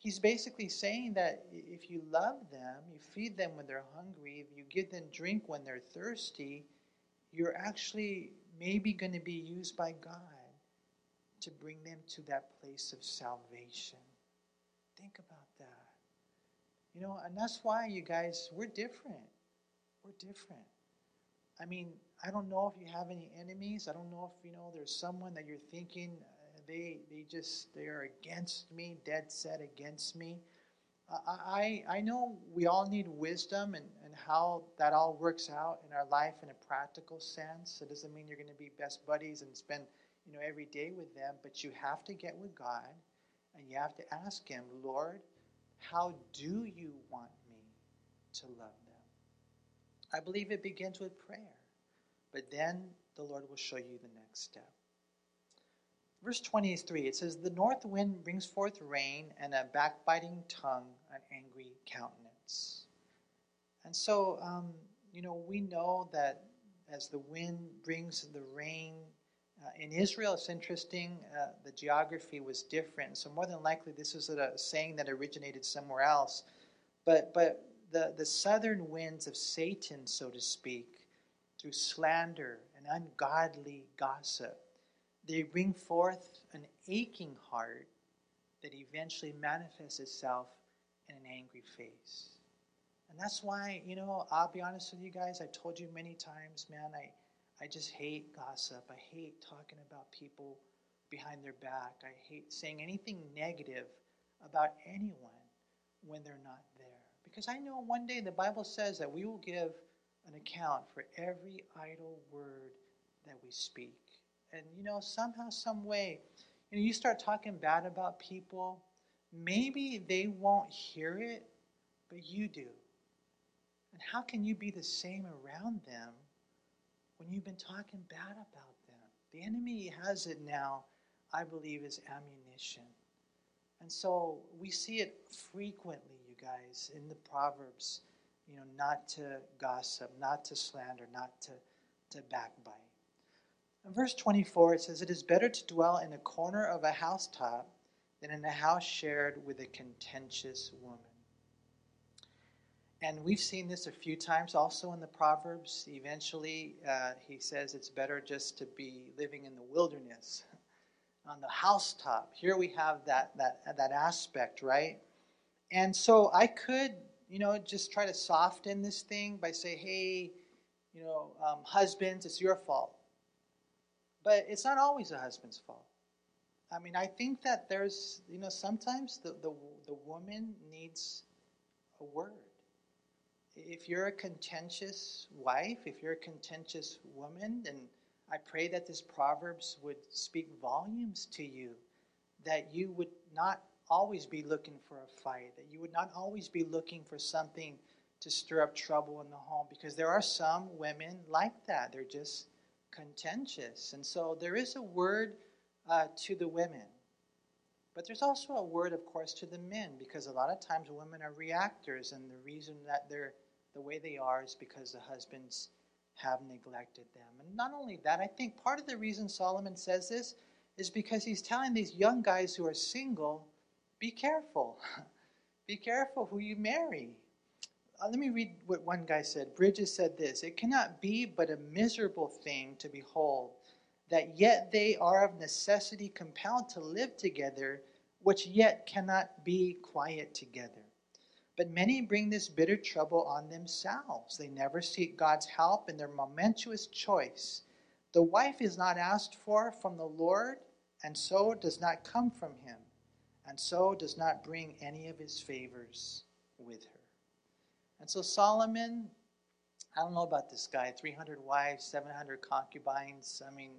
He's basically saying that if you love them, you feed them when they're hungry, if you give them drink when they're thirsty, you're actually maybe going to be used by God to bring them to that place of salvation. Think about that. You know, and that's why, you guys, we're different. We're different. I mean, I don't know if you have any enemies. I don't know if, you know, there's someone that you're thinking, They they just, they are against me, dead set against me. I I, I know we all need wisdom and, and how that all works out in our life in a practical sense. It doesn't mean you're going to be best buddies and spend, you know, every day with them. But you have to get with God and you have to ask him, Lord, how do you want me to love them. I believe it begins with prayer, but then the Lord will show you the next step. Verse twenty-three, it says, the north wind brings forth rain and a backbiting tongue, an angry countenance. And so, um, you know, we know that as the wind brings the rain, uh, in Israel it's interesting, uh, the geography was different. So more than likely this is a saying that originated somewhere else. But, but the, the southern winds of Satan, so to speak, through slander and ungodly gossip, they bring forth an aching heart that eventually manifests itself in an angry face. And that's why, you know, I'll be honest with you guys, I've told you many times, man, I, I just hate gossip. I hate talking about people behind their back. I hate saying anything negative about anyone when they're not there. Because I know one day the Bible says that we will give an account for every idle word that we speak. And, you know, somehow, some way, you know, you start talking bad about people, maybe they won't hear it, but you do. And how can you be the same around them when you've been talking bad about them? The enemy has it now, I believe, as ammunition. And so we see it frequently, you guys, in the Proverbs, you know, not to gossip, not to slander, not to, to backbite. In verse twenty-four, it says, it is better to dwell in a corner of a housetop than in a house shared with a contentious woman. And we've seen this a few times also in the Proverbs. Eventually, uh, he says it's better just to be living in the wilderness, on the housetop. Here we have that, that, that aspect, right? And so I could, you know, just try to soften this thing by saying, hey, you know, um, husbands, it's your fault. But it's not always a husband's fault. I mean, I think that there's, you know, sometimes the, the, the woman needs a word. If you're a contentious wife, if you're a contentious woman, then I pray that this Proverbs would speak volumes to you, that you would not always be looking for a fight, that you would not always be looking for something to stir up trouble in the home, because there are some women like that. They're just contentious. And so there is a word uh, to the women. But there's also a word, of course, to the men, because a lot of times women are reactors, and the reason that they're the way they are is because the husbands have neglected them. And not only that, I think part of the reason Solomon says this is because he's telling these young guys who are single, be careful. Be careful who you marry. Uh, let me read what one guy said. Bridges said this, it cannot be but a miserable thing to behold, that yet they are of necessity compelled to live together, which yet cannot be quiet together. But many bring this bitter trouble on themselves. They never seek God's help in their momentous choice. The wife is not asked for from the Lord, and so does not come from him, and so does not bring any of his favors with her. And so Solomon, I don't know about this guy, three hundred wives, seven hundred concubines. I mean,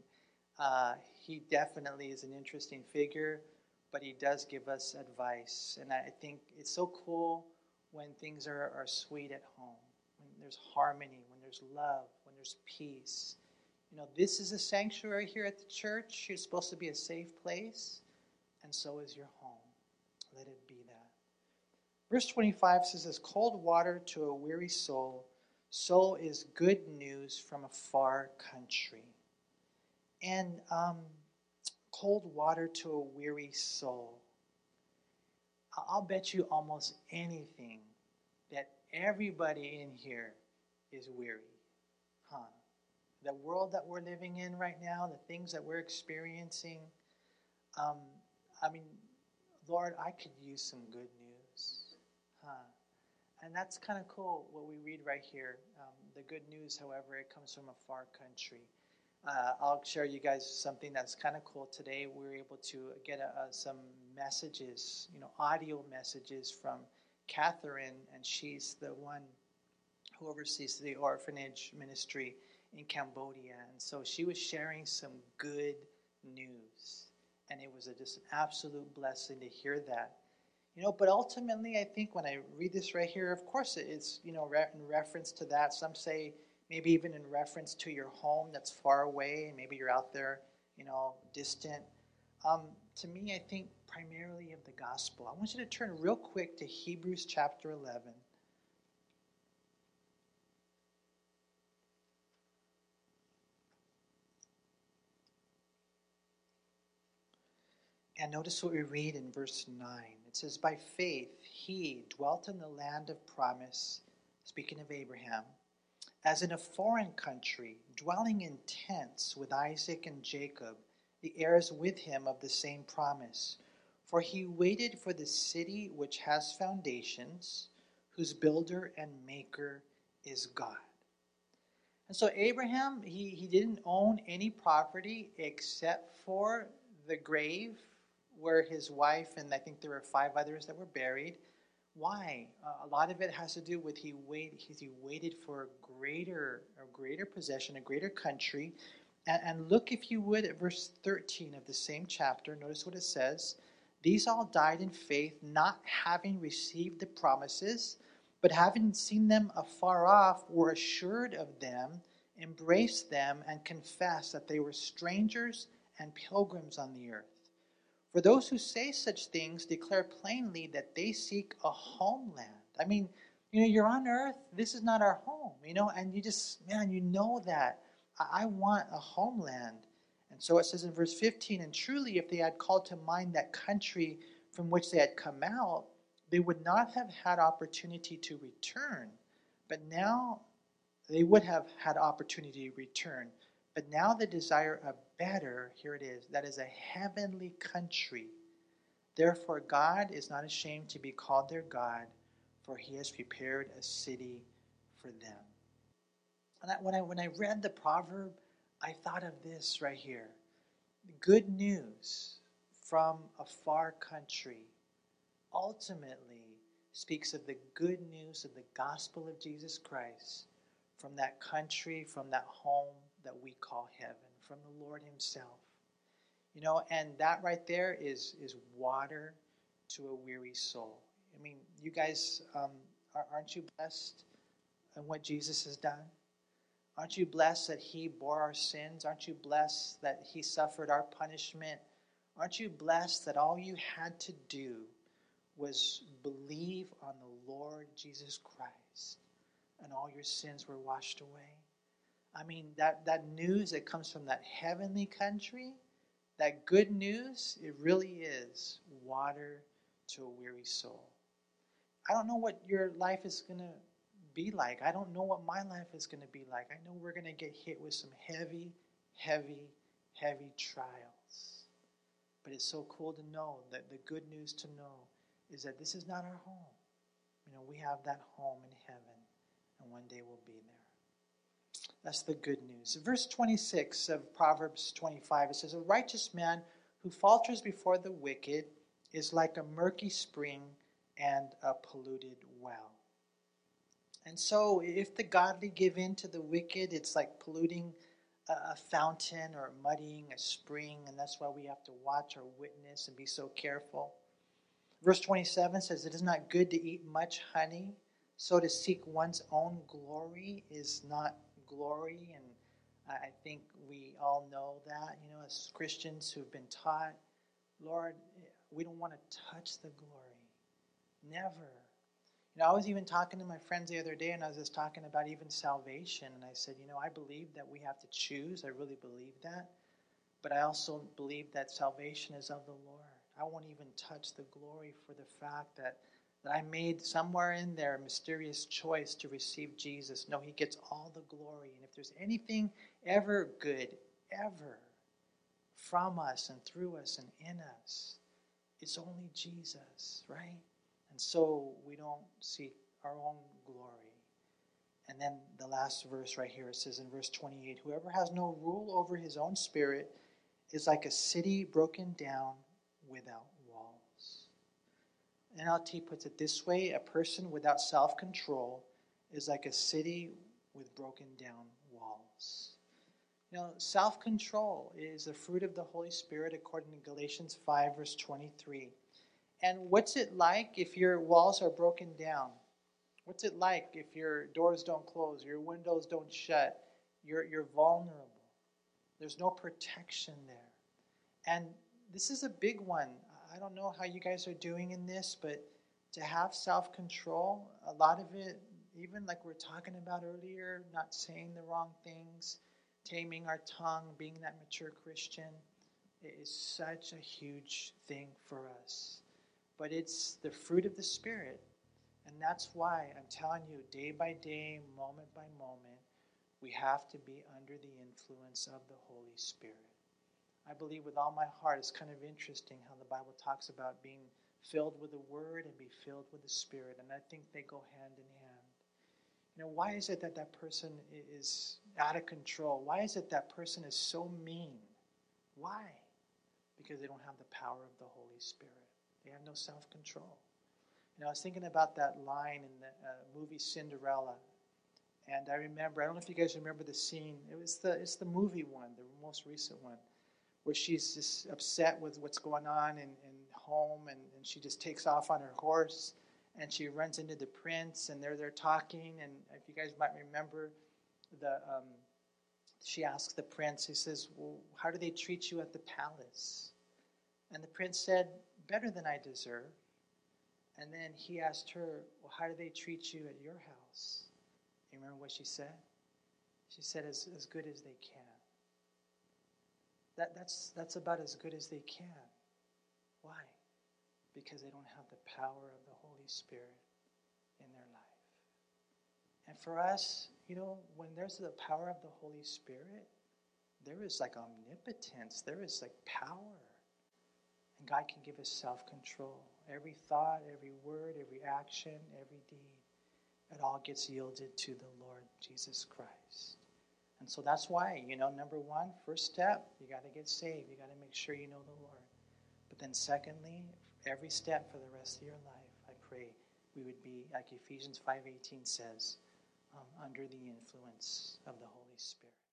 uh, he definitely is an interesting figure, but he does give us advice. And I think it's so cool when things are, are sweet at home, when there's harmony, when there's love, when there's peace. You know, this is a sanctuary here at the church. It's supposed to be a safe place, and so is your home. Let it be that. Verse twenty-five says, as cold water to a weary soul, so is good news from a far country. And um, cold water to a weary soul. I'll bet you almost anything that everybody in here is weary. Huh? The world that we're living in right now, the things that we're experiencing. Um, I mean, Lord, I could use some good news. Huh. And that's kind of cool what we read right here. Um, the good news, however, it comes from a far country. Uh, I'll share you guys something that's kind of cool today. We were able to get a, a, some messages, you know, audio messages from Catherine, and she's the one who oversees the orphanage ministry in Cambodia. And so she was sharing some good news, and it was a, just an absolute blessing to hear that. You know, but ultimately, I think when I read this right here, of course it's, you know, re- in reference to that. Some say maybe even in reference to your home that's far away, and maybe you're out there, you know, distant. Um, to me, I think primarily of the gospel. I want you to turn real quick to Hebrews chapter eleven. And notice what we read in verse nine. It says, by faith he dwelt in the land of promise, speaking of Abraham, as in a foreign country, dwelling in tents with Isaac and Jacob, the heirs with him of the same promise. For he waited for the city which has foundations, whose builder and maker is God. And so Abraham, he, he didn't own any property except for the grave where his wife, and I think there were five others that were buried. Why? Uh, a lot of it has to do with he waited, he waited for a greater, a greater possession, a greater country. And, and look, if you would, at verse thirteen of the same chapter. Notice what it says. These all died in faith, not having received the promises, but having seen them afar off, were assured of them, embraced them, and confessed that they were strangers and pilgrims on the earth. For those who say such things declare plainly that they seek a homeland. I mean, you know, you're on earth. This is not our home, you know, and you just, man, you know that. I, I want a homeland. And so it says in verse fifteen, and truly if they had called to mind that country from which they had come out, they would not have had opportunity to return. But now they would have had opportunity to return. But now the desire of better, here it is, that is a heavenly country. Therefore God is not ashamed to be called their God, for he has prepared a city for them. And I, when, I, when I read the proverb, I thought of this right here. Good news from a far country ultimately speaks of the good news of the gospel of Jesus Christ from that country, from that home that we call heaven, from the Lord himself. You know, and that right there is is water to a weary soul. I mean, you guys, um, aren't you blessed in what Jesus has done? Aren't you blessed that he bore our sins? Aren't you blessed that he suffered our punishment? Aren't you blessed that all you had to do was believe on the Lord Jesus Christ and all your sins were washed away? I mean, that, that news that comes from that heavenly country, that good news, it really is water to a weary soul. I don't know what your life is going to be like. I don't know what my life is going to be like. I know we're going to get hit with some heavy, heavy, heavy trials. But it's so cool to know that the good news to know is that this is not our home. You know, we have that home in heaven, and one day we'll be there. That's the good news. Verse twenty-six of Proverbs twenty-five, it says, a righteous man who falters before the wicked is like a murky spring and a polluted well. And so if the godly give in to the wicked, it's like polluting a fountain or muddying a spring, and that's why we have to watch our witness and be so careful. Verse twenty-seven says, it is not good to eat much honey, so to seek one's own glory is not glory, and I think we all know that, you know, as Christians who've been taught, Lord, we don't want to touch the glory. Never. You know, I was even talking to my friends the other day, and I was just talking about even salvation, and I said, you know, I believe that we have to choose. I really believe that, but I also believe that salvation is of the Lord. I won't even touch the glory for the fact that that I made somewhere in there a mysterious choice to receive Jesus. No, he gets all the glory. And if there's anything ever good, ever, from us and through us and in us, it's only Jesus, right? And so we don't seek our own glory. And then the last verse right here, it says in verse twenty-eight, whoever has no rule over his own spirit is like a city broken down without walls. N L T puts it this way, a person without self-control is like a city with broken down walls. You know, self-control is the fruit of the Holy Spirit according to Galatians five, verse twenty-three. And what's it like if your walls are broken down? What's it like if your doors don't close, your windows don't shut? You're, you're vulnerable. There's no protection there. And this is a big one. I don't know how you guys are doing in this, but to have self-control, a lot of it, even like we're talking about earlier, not saying the wrong things, taming our tongue, being that mature Christian, it is such a huge thing for us. But it's the fruit of the Spirit. And that's why I'm telling you, day by day, moment by moment, we have to be under the influence of the Holy Spirit. I believe with all my heart, it's kind of interesting how the Bible talks about being filled with the Word and be filled with the Spirit. And I think they go hand in hand. You know, why is it that that person is out of control? Why is it that person is so mean? Why? Because they don't have the power of the Holy Spirit. They have no self-control. You know, I was thinking about that line in the uh, movie Cinderella. And I remember, I don't know if you guys remember the scene. It was the it's the movie one, the most recent one, where she's just upset with what's going on in, in home, and, and she just takes off on her horse, and she runs into the prince, and they're there talking. And if you guys might remember, the um, she asks the prince, he says, well, how do they treat you at the palace? And the prince said, better than I deserve. And then he asked her, well, how do they treat you at your house? You remember what she said? She said, as, as good as they can. That, that's, that's about as good as they can. Why? Because they don't have the power of the Holy Spirit in their life. And for us, you know, when there's the power of the Holy Spirit, there is like omnipotence. There is like power. And God can give us self-control. Every thought, every word, every action, every deed. It all gets yielded to the Lord Jesus Christ. And so that's why, you know, number one, first step, you got to get saved. You got to make sure you know the Lord. But then secondly, every step for the rest of your life, I pray we would be, like Ephesians five eighteen says, um, under the influence of the Holy Spirit.